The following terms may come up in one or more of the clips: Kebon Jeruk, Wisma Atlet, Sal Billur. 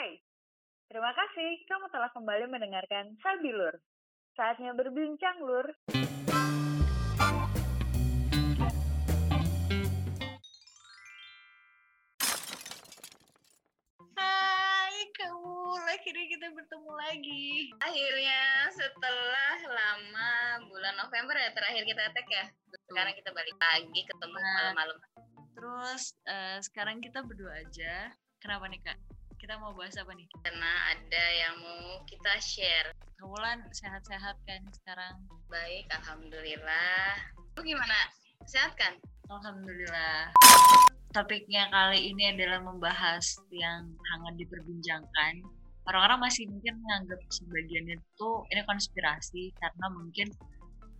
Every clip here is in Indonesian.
selesai. Terima kasih kamu telah kembali mendengarkan Sal Billur. Saatnya berbincang, Lur. Akhirnya kita bertemu lagi. Akhirnya setelah lama bulan November ya terakhir kita tag ya. Sekarang kita balik lagi ketemu malam-malam. Terus sekarang kita berdua aja. Kenapa nih Kak? Kita mau bahas apa nih? Karena ada yang mau kita share. Kebetulan sehat-sehat kan sekarang? Baik, alhamdulillah. Lu gimana? Sehat kan? Alhamdulillah. Topiknya kali ini adalah membahas yang hangat diperbincangkan. Orang-orang masih mungkin menganggap sebagian itu ini konspirasi karena mungkin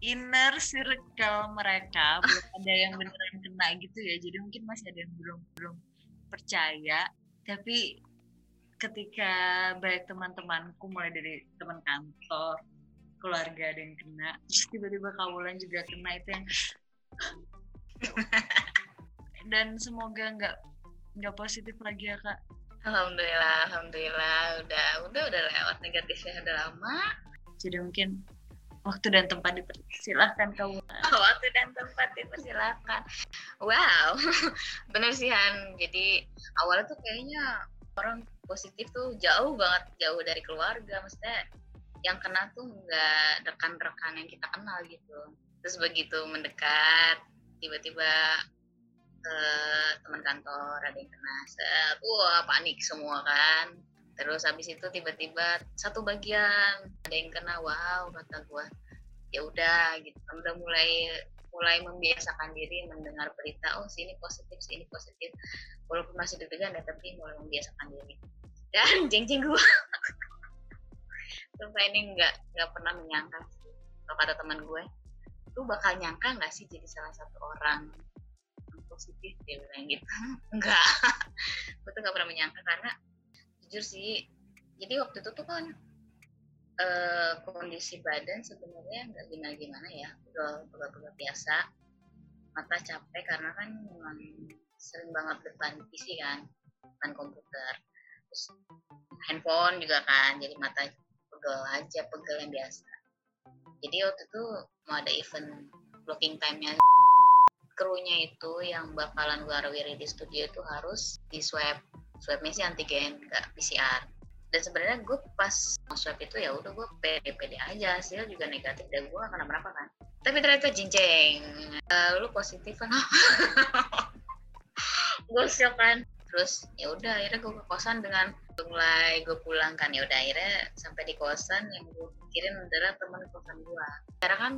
inner circle mereka belum ada yang beneran kena gitu ya. Jadi mungkin masih ada yang belum percaya. Tapi ketika banyak teman-temanku mulai dari teman kantor, keluarga ada yang kena, terus tiba-tiba Kawulan juga kena, itu yang dan semoga nggak positif lagi ya Kak. Alhamdulillah udah lewat negatifnya udah lama. Jadi mungkin waktu dan tempat dipersilahkan kamu. Waktu dan tempat dipersilahkan. Wow, bener sih Han. Jadi awalnya tuh kayaknya orang positif tuh jauh dari keluarga. Maksudnya yang kena tuh nggak rekan-rekan yang kita kenal gitu. Terus begitu mendekat, tiba-tiba teman kantor ada yang kena, wah panik semua kan. Terus habis itu tiba-tiba satu bagian ada yang kena, wow kata gue ya udah gitu. Udah mulai membiasakan diri mendengar berita, oh sini positif, walaupun masih deg-degan ya, tapi mulai membiasakan diri. Dan jeng-jeng gue sumpah ini nggak pernah menyangka sih. Kalau kata teman gue, lu bakal nyangka nggak sih jadi salah satu orang positif, dia bilang gitu. Enggak, gue tuh gak pernah menyangka karena jujur sih, jadi waktu itu tuh kan kondisi badan sebenarnya gak gimana-gimana ya, pegal-pegal biasa, mata capek karena kan memang sering banget depan PC kan, depan komputer, terus handphone juga kan, jadi mata pegal yang biasa. Jadi waktu itu mau ada event blocking time-nya, krunya itu yang bakalan warawiri di studio itu harus di swabnya sih antigen nggak PCR. Dan sebenarnya gue pas mau swab itu ya udah gue pede aja, hasil juga negatif dan gue nggak kenapa kan. Tapi ternyata jeng-jeng, lu positif kan? Gue shock kan. Terus ya udah akhirnya gue ke kosan dengan mulai gue pulang kan, ya udah akhirnya sampai di kosan yang gue pikirin adalah teman kosan gue. Karena kan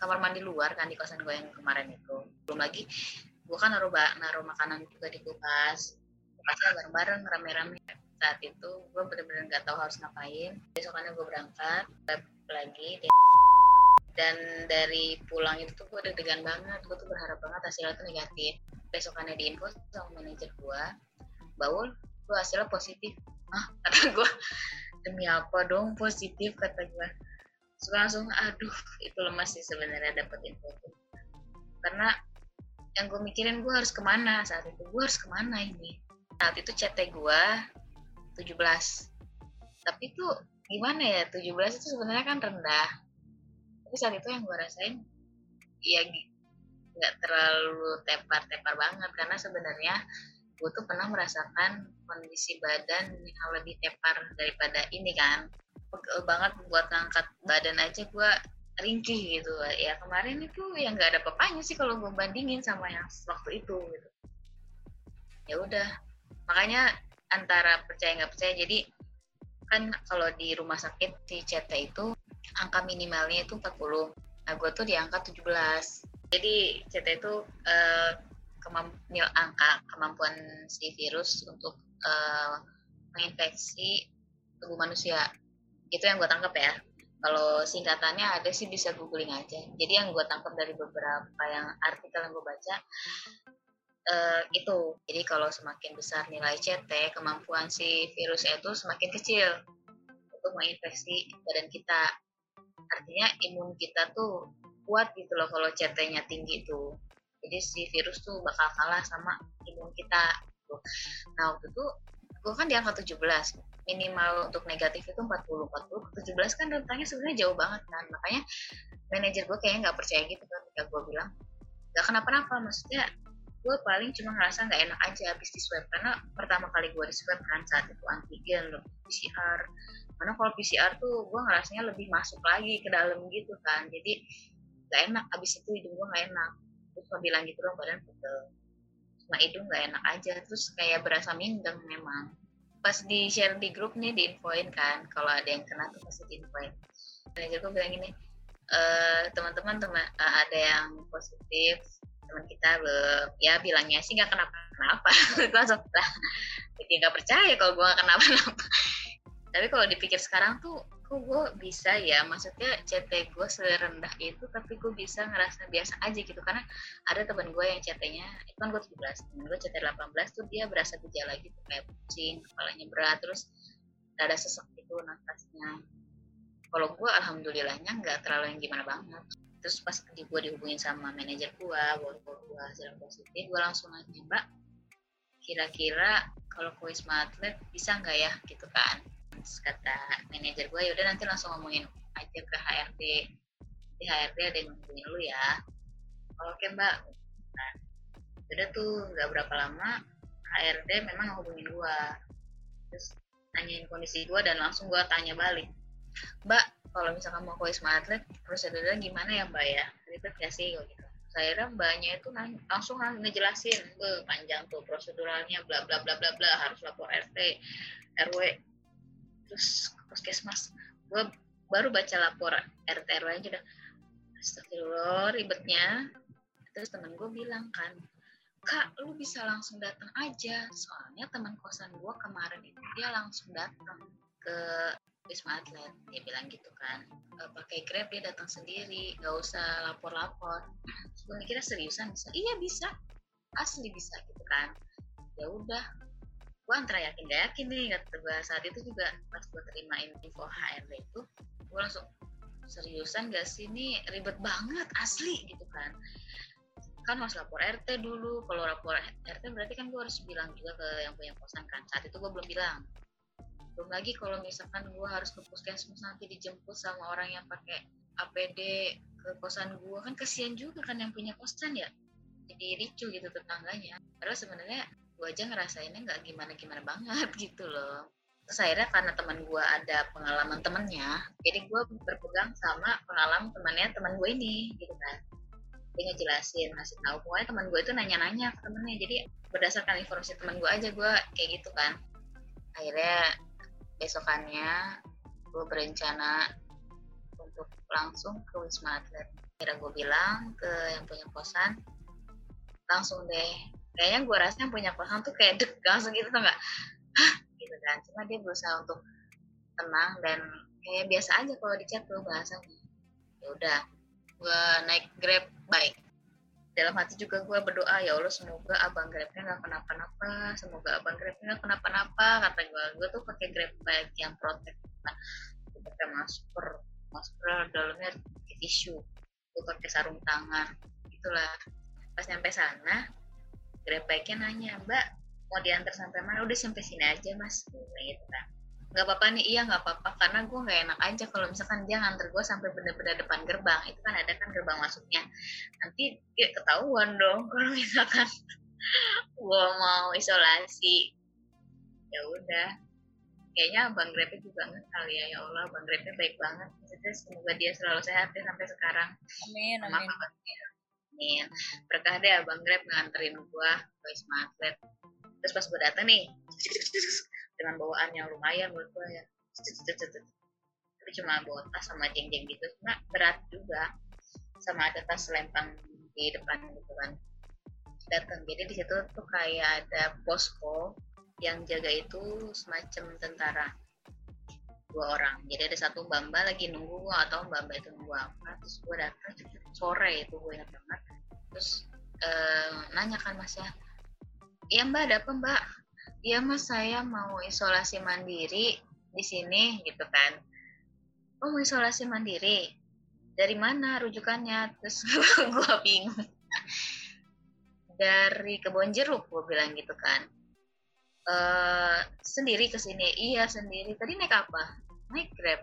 kamar mandi luar kan di kosan gue yang kemarin itu. Belum lagi gue kan naruh makanan juga di kulkasnya bareng-bareng rame-rame. Saat itu gue bener-bener gak tahu harus ngapain. Besokannya gue berangkat lagi dan dari pulang itu tuh gue deg-degan banget. Gue tuh berharap banget hasilnya tuh negatif. Besokannya diinfo sama manajer gue, Baul, gue hasilnya positif. Hah? Kata gue, demi apa dong positif, kata gue. Terus langsung aduh itu lemas sih sebenarnya dapet info itu, karena yang gue mikirin gue harus kemana ini. Saat itu CT gue 17, tapi itu gimana ya, 17 itu sebenarnya kan rendah, tapi saat itu yang gue rasain ya nggak terlalu tepar banget, karena sebenarnya gue tuh pernah merasakan kondisi badan yang lebih tepar daripada ini kan. Pegel banget buat ngangkat badan aja gue ringkih gitu ya. Kemarin itu yang nggak ada papanya sih kalau gue bandingin sama yang waktu itu gitu. Ya udah, makanya antara percaya nggak percaya. Jadi kan kalau di rumah sakit di CT itu angka minimalnya itu 40, nah gue tuh di angka 17. Jadi CT itu kemampuan si virus untuk menginfeksi tubuh manusia. Itu yang gue tangkap ya. Kalau singkatannya ada sih, bisa googling aja. Jadi yang gue tangkap dari beberapa yang artikel yang gue baca itu. Jadi kalau semakin besar nilai CT, kemampuan si virus itu semakin kecil untuk menginfeksi badan kita. Artinya imun kita tuh kuat gitu loh kalau CT-nya tinggi tuh. Jadi si virus tuh bakal kalah sama imun kita. Nah waktu itu gue kan di angka 17, minimal untuk negatif itu 40, 17 kan rentangnya sebenarnya jauh banget kan, makanya manajer gue kayaknya nggak percaya gitu kan, ketika gue bilang nggak kenapa-napa, maksudnya gue paling cuma ngerasa nggak enak aja habis di swab, karena pertama kali gue di swab kan saat itu antigen loh, PCR, karena kalau PCR tuh gue ngerasanya lebih masuk lagi ke dalam gitu kan, jadi nggak enak, abis itu hidung gue nggak enak, terus gue bilang gitu loh, badan pegel, cuma hidung nggak enak aja, terus kayak berasa mindeng memang. Pas di share di grup nih diinfoin kan, kalau ada yang kena tuh pasti diinfoin. Manajer gue bilang gini, teman-teman ada yang positif, teman kita ya bilangnya sih nggak kenapa-kenapa. Gue langsung lah, jadi nggak percaya kalau gue nggak kenapa-kenapa. Tapi kalau dipikir sekarang tuh, kok gue bisa ya, maksudnya CT gue serendah itu, tapi gue bisa ngerasa biasa aja gitu, karena ada teman gue yang CT-nya, itu kan gue 17, temen gue CT 18 tuh dia berasa gejala gitu, kayak pusing, kepalanya berat, terus dada sesek gitu nafasnya. Kalau gue alhamdulillahnya nggak terlalu yang gimana banget. Terus pas gue dihubungin sama manajer gue, bahwa gue hasil positif, gue langsung nanya, Mbak, kira-kira kalau ke Wisma Atlet bisa nggak ya gitu kan. Terus kata manajer gue, yaudah nanti langsung ngomongin aja ke HRD, nanti HRD ada yang ngomongin lu ya. Oke Mbak. Nah, udah tuh nggak berapa lama HRD memang ngomongin gue, terus nanyain kondisi gue, dan langsung gue tanya balik, Mbak, kalau misalkan mau ke Wisma Atlet prosedurnya gimana ya Mbak ya, ribet nggak sih gitu. Akhirnya Mbaknya itu langsung ngejelasin, panjang tuh proseduralnya, bla bla bla bla bla, harus lapor RT, RW, terus puskesmas. Gue baru baca laporan RT/RW-nya udah astagfirullah ribetnya. Terus temen gue bilang kan, Kak, lu bisa langsung datang aja, soalnya teman kosan gue kemarin itu dia langsung datang ke Wisma Atlet, dia bilang gitu kan, pakai Grab, dia datang sendiri, nggak usah lapor-lapor. Gue mikirnya seriusan bisa, iya bisa, asli bisa gitu kan. Ya udah, gue antara yakin gak yakin nih, kata gue saat itu juga pas gue terimain info HRD itu, gue langsung seriusan gak sih nih, ribet banget asli gitu kan. Kan harus lapor RT dulu, kalau lapor RT berarti kan gue harus bilang juga ke yang punya kosan kan, saat itu gue belum bilang. Belum lagi kalau misalkan gue harus ke puskesmas nanti dijemput sama orang yang pakai APD ke kosan gue, kan kasihan juga kan yang punya kosan ya, jadi ricu gitu tetangganya. Padahal sebenarnya gue aja ngerasainnya nggak gimana-gimana banget gitu loh. Terus akhirnya karena teman gue ada pengalaman temennya, jadi gue berpegang sama pengalaman temannya teman gue ini gitu kan. Dia ngejelasin, ngasih tahu, pokoknya teman gue itu nanya-nanya ke temennya, jadi berdasarkan informasi teman gue aja gue kayak gitu kan. Akhirnya besokannya gue berencana untuk langsung ke Wisma Atlet. Akhirnya gue bilang ke yang punya kosan, langsung deh kayaknya gue rasanya punya kosan tuh kayak deg langsung gitu tuh, nggak hah gitu kan, cuma dia berusaha untuk tenang dan kayak biasa aja kalau di chat tuh bahasanya. Ya udah gue naik Grab bike, dalam hati juga gue berdoa, ya Allah semoga abang Grabnya nggak kenapa-napa, semoga abang Grabnya nggak kenapa-napa, kata gue tuh pakai Grab bike yang protect, gue pakai masker dalamnya tisu, gue pakai sarung tangan itulah. Pas nyampe sana Grab bike-nya nanya, Mbak mau diantar sampai mana? Udah sampai sini aja Mas, gitu kan. Nggak apa-apa nih, iya nggak apa-apa, karena gue nggak enak aja kalau misalkan dia nganter gue sampai benar-benar depan gerbang, itu kan ada kan gerbang masuknya, nanti dia ketahuan dong kalau misalkan gue mau isolasi. Ya udah, kayaknya Bang Grabnya juga nggak kali ya, ya Allah Bang Grabnya baik banget, maksudnya semoga dia selalu sehat ya sampai sekarang. Amin, amin. Berkah deh abang Grab nganterin gue ke Wisma Atlet. Terus pas gue datang nih dengan bawaan yang lumayan menurut gue ya, tapi cuma bawa tas sama jeng-jeng gitu, cuma berat juga, sama ada tas selempang di depan gitu kan. Datang, jadi di situ tuh kayak ada posko yang jaga itu semacam tentara, 2 orang, jadi ada satu mbak lagi nunggu, gue gak tau mbak itu nunggu apa. Terus gue datang sore itu, gue ingat banget. Terus nanya kan masnya, iya Mbak ada apa Mbak? Iya Mas, saya mau isolasi mandiri di sini gitu kan. Oh mau isolasi mandiri, dari mana rujukannya? Terus gue bingung. Dari Kebon Jeruk, gue bilang gitu kan. Sendiri ke sini? Iya, sendiri. Tadi naik apa? Naik Grab.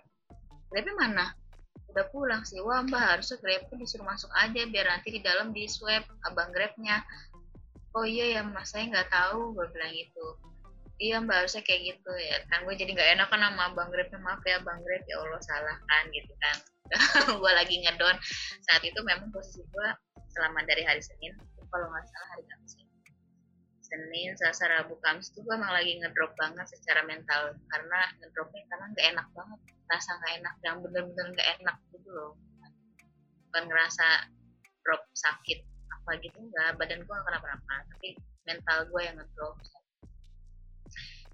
Grabnya mana? Udah pulang sih. Wah, Mbak, harusnya Grabnya disuruh masuk aja biar nanti di dalam di swab abang Grabnya. Oh iya ya, Mas, saya nggak tahu, gue bilang gitu. Iya, Mbak, harusnya kayak gitu ya kan. Gue jadi nggak enak kan sama abang Grabnya. Maaf ya abang Grab, ya Allah, salah kan gitu kan. Gue lagi ngedon saat itu, memang posisi gue selama dari hari Senin, kalau nggak salah hari Kamis, Senin, Selasa, Rabu, Kamis itu gue emang lagi ngedrop banget secara mental, karena ngedropnya karena nggak enak banget, rasa nggak enak yang bener-bener nggak enak gitu loh, bukan ngerasa drop sakit apa gitu, nggak, badan gue nggak kenapa-napa, tapi mental gue yang ngedrop.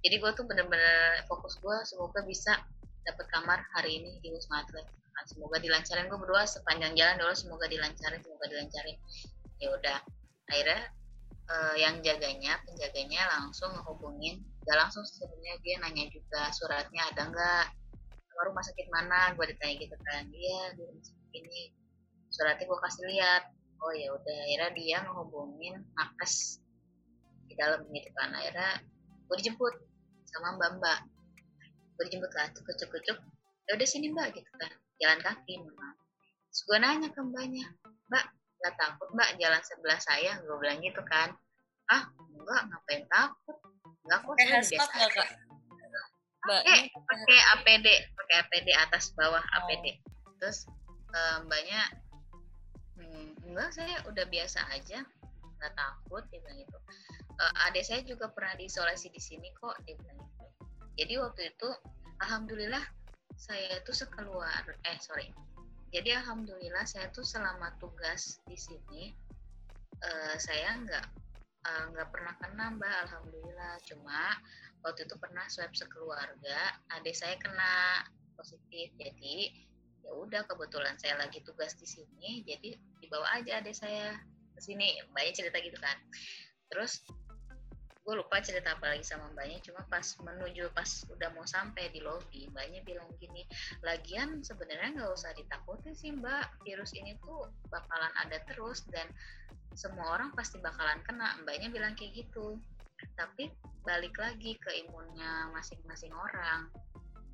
Jadi gue tuh bener-bener fokus gue semoga bisa dapat kamar hari ini di Wisma Atlet, semoga dilancarin, gue berdoa sepanjang jalan dulu, semoga dilancarin. Ya udah, akhirnya yang penjaganya langsung menghubungin, gak langsung sebenarnya dia nanya juga suratnya ada nggak, rumah sakit mana, gue ditanya gitu kan, dia di rumah sakit ini, suratnya gue kasih lihat. Oh ya udah, akhirnya dia menghubungin nakes di dalam gitu kan, akhirnya gue dijemput sama mbak, gue dijemput lah, cukup, ya udah sini mbak gitu kan, jalan kaki memang. Terus gue nanya ke mbaknya, mbak nggak takut mbak jalan sebelah saya? Gue bilang gitu kan. Ah enggak, ngapain takut, enggak kok, saya biasa aja. Pakai APD, atas bawah APD. Terus mbaknya enggak, saya udah biasa aja, nggak takut, dia bilang gitu. Adik saya juga pernah diisolasi di sini kok, dia bilang gitu. Jadi waktu itu alhamdulillah saya itu Jadi alhamdulillah saya tuh selama tugas di sini saya nggak pernah kena mbak, alhamdulillah. Cuma waktu itu pernah swab sekeluarga, adik saya kena positif. Jadi ya udah, kebetulan saya lagi tugas di sini, jadi dibawa aja adik saya ke sini. Mbaknya cerita gitu kan. Terus gue lupa cerita apa lagi sama mbaknya. Cuma pas udah mau sampai di lobi, mbaknya bilang gini, lagian sebenarnya nggak usah ditakutin sih mbak, virus ini tuh bakalan ada terus dan semua orang pasti bakalan kena. Mbaknya bilang kayak gitu. Tapi balik lagi ke imunnya masing-masing orang.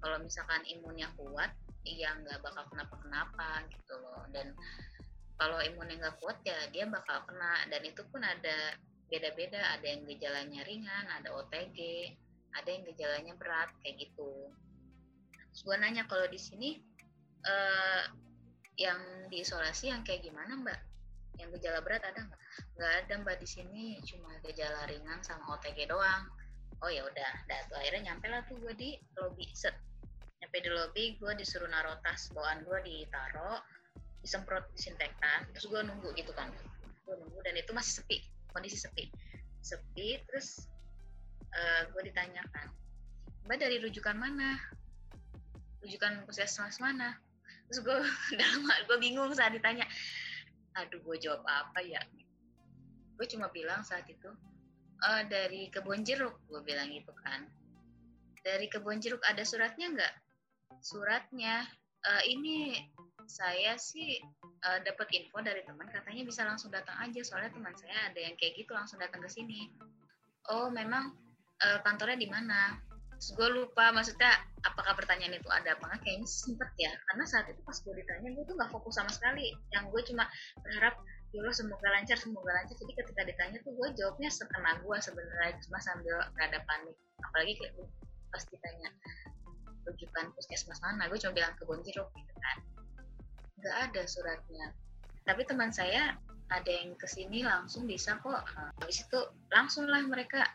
Kalau misalkan imunnya kuat, ya nggak bakal kenapa-kenapa gitu loh. Dan kalau imunnya nggak kuat, ya dia bakal kena. Dan itu pun ada beda-beda, ada yang gejalanya ringan, ada OTG, ada yang gejalanya berat, kayak gitu. Terus gue nanya, kalau di sini yang diisolasi yang kayak gimana mbak? Yang gejala berat ada nggak? Nggak ada mbak, di sini cuma gejala ringan sama OTG doang. Oh ya udah, akhirnya nyampe lah tuh gue di lobi, set. Nyampe di lobi, gue disuruh naro tas bawaan gue, ditaro, disemprot disinfektan, terus gue nunggu gitu kan. Gue nunggu dan itu masih sepi. Kondisi sepi, terus gue ditanyakan, mbak dari rujukan mana? Rujukan puskesmas mana? Terus gue bingung saat ditanya, aduh gue jawab apa ya? Gue cuma bilang saat itu, dari Kebon Jeruk, gue bilang gitu kan. Dari Kebon Jeruk ada suratnya nggak? Suratnya, ini saya sih dapat info dari teman, katanya bisa langsung datang aja, soalnya teman saya ada yang kayak gitu langsung datang ke sini. Oh memang, kantornya di mana? Terus gue lupa, maksudnya apakah pertanyaan itu ada apa nggak? Kayaknya sempet ya, karena saat itu pas gue ditanya gue tuh nggak fokus sama sekali. Yang gue cuma berharap ya Allah semoga lancar. Jadi ketika ditanya tuh gue jawabnya sekena gue sebenarnya, cuma sambil rada panik. Apalagi kayak pas ditanya rujukan puskesmas mana, gue cuma bilang Kebon Jeruk gitu kan. Nggak ada suratnya, tapi teman saya ada yang kesini langsung bisa kok. Habis itu langsung lah mereka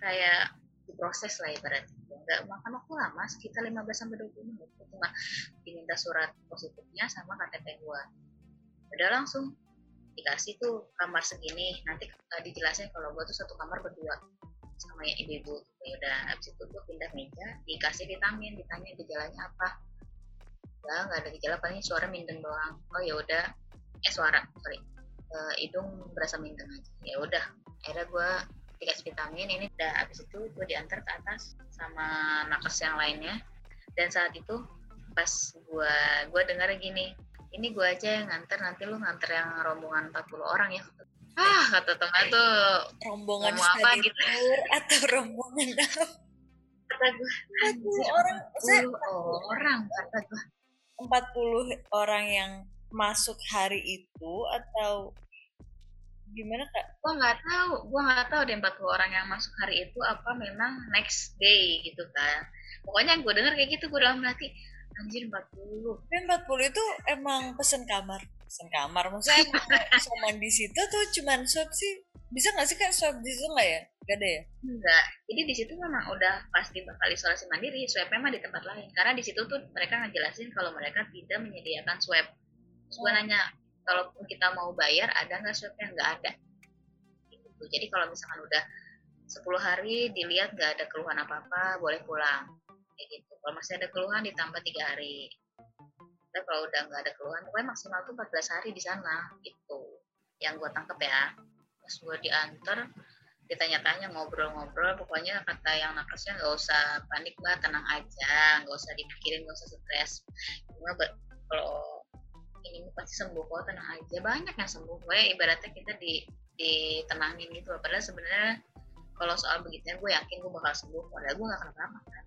kayak diproses lah ibaratnya, nggak makan waktu lama, sekitar 15-20 menit, cuma diminta surat positifnya sama KTP gua. Udah langsung dikasih tuh kamar segini, nanti dijelasin kalau gua tuh satu kamar berdua sama ya ibu-ibu. Udah habis itu gua pindah meja, dikasih vitamin, ditanya gejalanya apa. Nggak ada gejala, paling suara mindeng doang. Oh ya udah, hidung berasa mindeng aja. Ya udah, akhirnya gue dikasih vitamin ini. Udah abis itu gue diantar ke atas sama nakes yang lainnya. Dan saat itu pas gue dengar gini, ini gue aja yang nganter, nanti lu nganter yang rombongan 40 orang ya. Kata teman tuh rombongan apa gitu atau rombongan kata gue anjir, orang kata gue 40 orang yang masuk hari itu atau gimana Kak? Gue nggak tahu deh 40 orang yang masuk hari itu apa memang next day gitu kan. Pokoknya gue dengar kayak gitu, gue dalam hati anjir 40. Dan 40 itu emang pesen kamar maksudnya sama di situ tuh cuman swab sih, bisa nggak sih Kak swab di situ nggak ya? Gak ada ya? Enggak, jadi di situ memang udah pasti bakal isolasi mandiri, swab memang di tempat lain karena di situ tuh mereka ngejelasin kalau mereka tidak menyediakan swab. Gue nanya kalau kita mau bayar ada nggak swabnya, nggak ada gitu. Jadi kalau misalkan udah 10 hari dilihat nggak ada keluhan apa-apa boleh pulang kayak gitu. Kalau masih ada keluhan ditambah 3 hari. Tapi kalau udah nggak ada keluhan, pokoknya maksimal tuh 14 hari di sana gitu. Yang gue tangkep ya. Pas gue diantar, ditanya-tanya, ngobrol-ngobrol, pokoknya kata yang nakesnya nggak usah panik mbak, tenang aja, nggak usah dipikirin, nggak usah stres. Cuma kalau ini pasti sembuh kok, tenang aja. Banyak yang sembuh, gue ibaratnya kita ditenangin gitu. Padahal sebenarnya kalau soal begitunya gue yakin gue bakal sembuh. Padahal gue nggak kenapa-napa kan.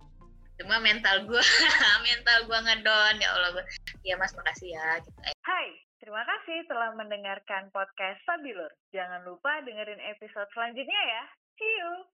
Cuma mental gue ngedon, ya Allah gue. Ya Mas, makasih ya. Hai, terima kasih telah mendengarkan podcast Sal Billur. Jangan lupa dengerin episode selanjutnya ya. See you.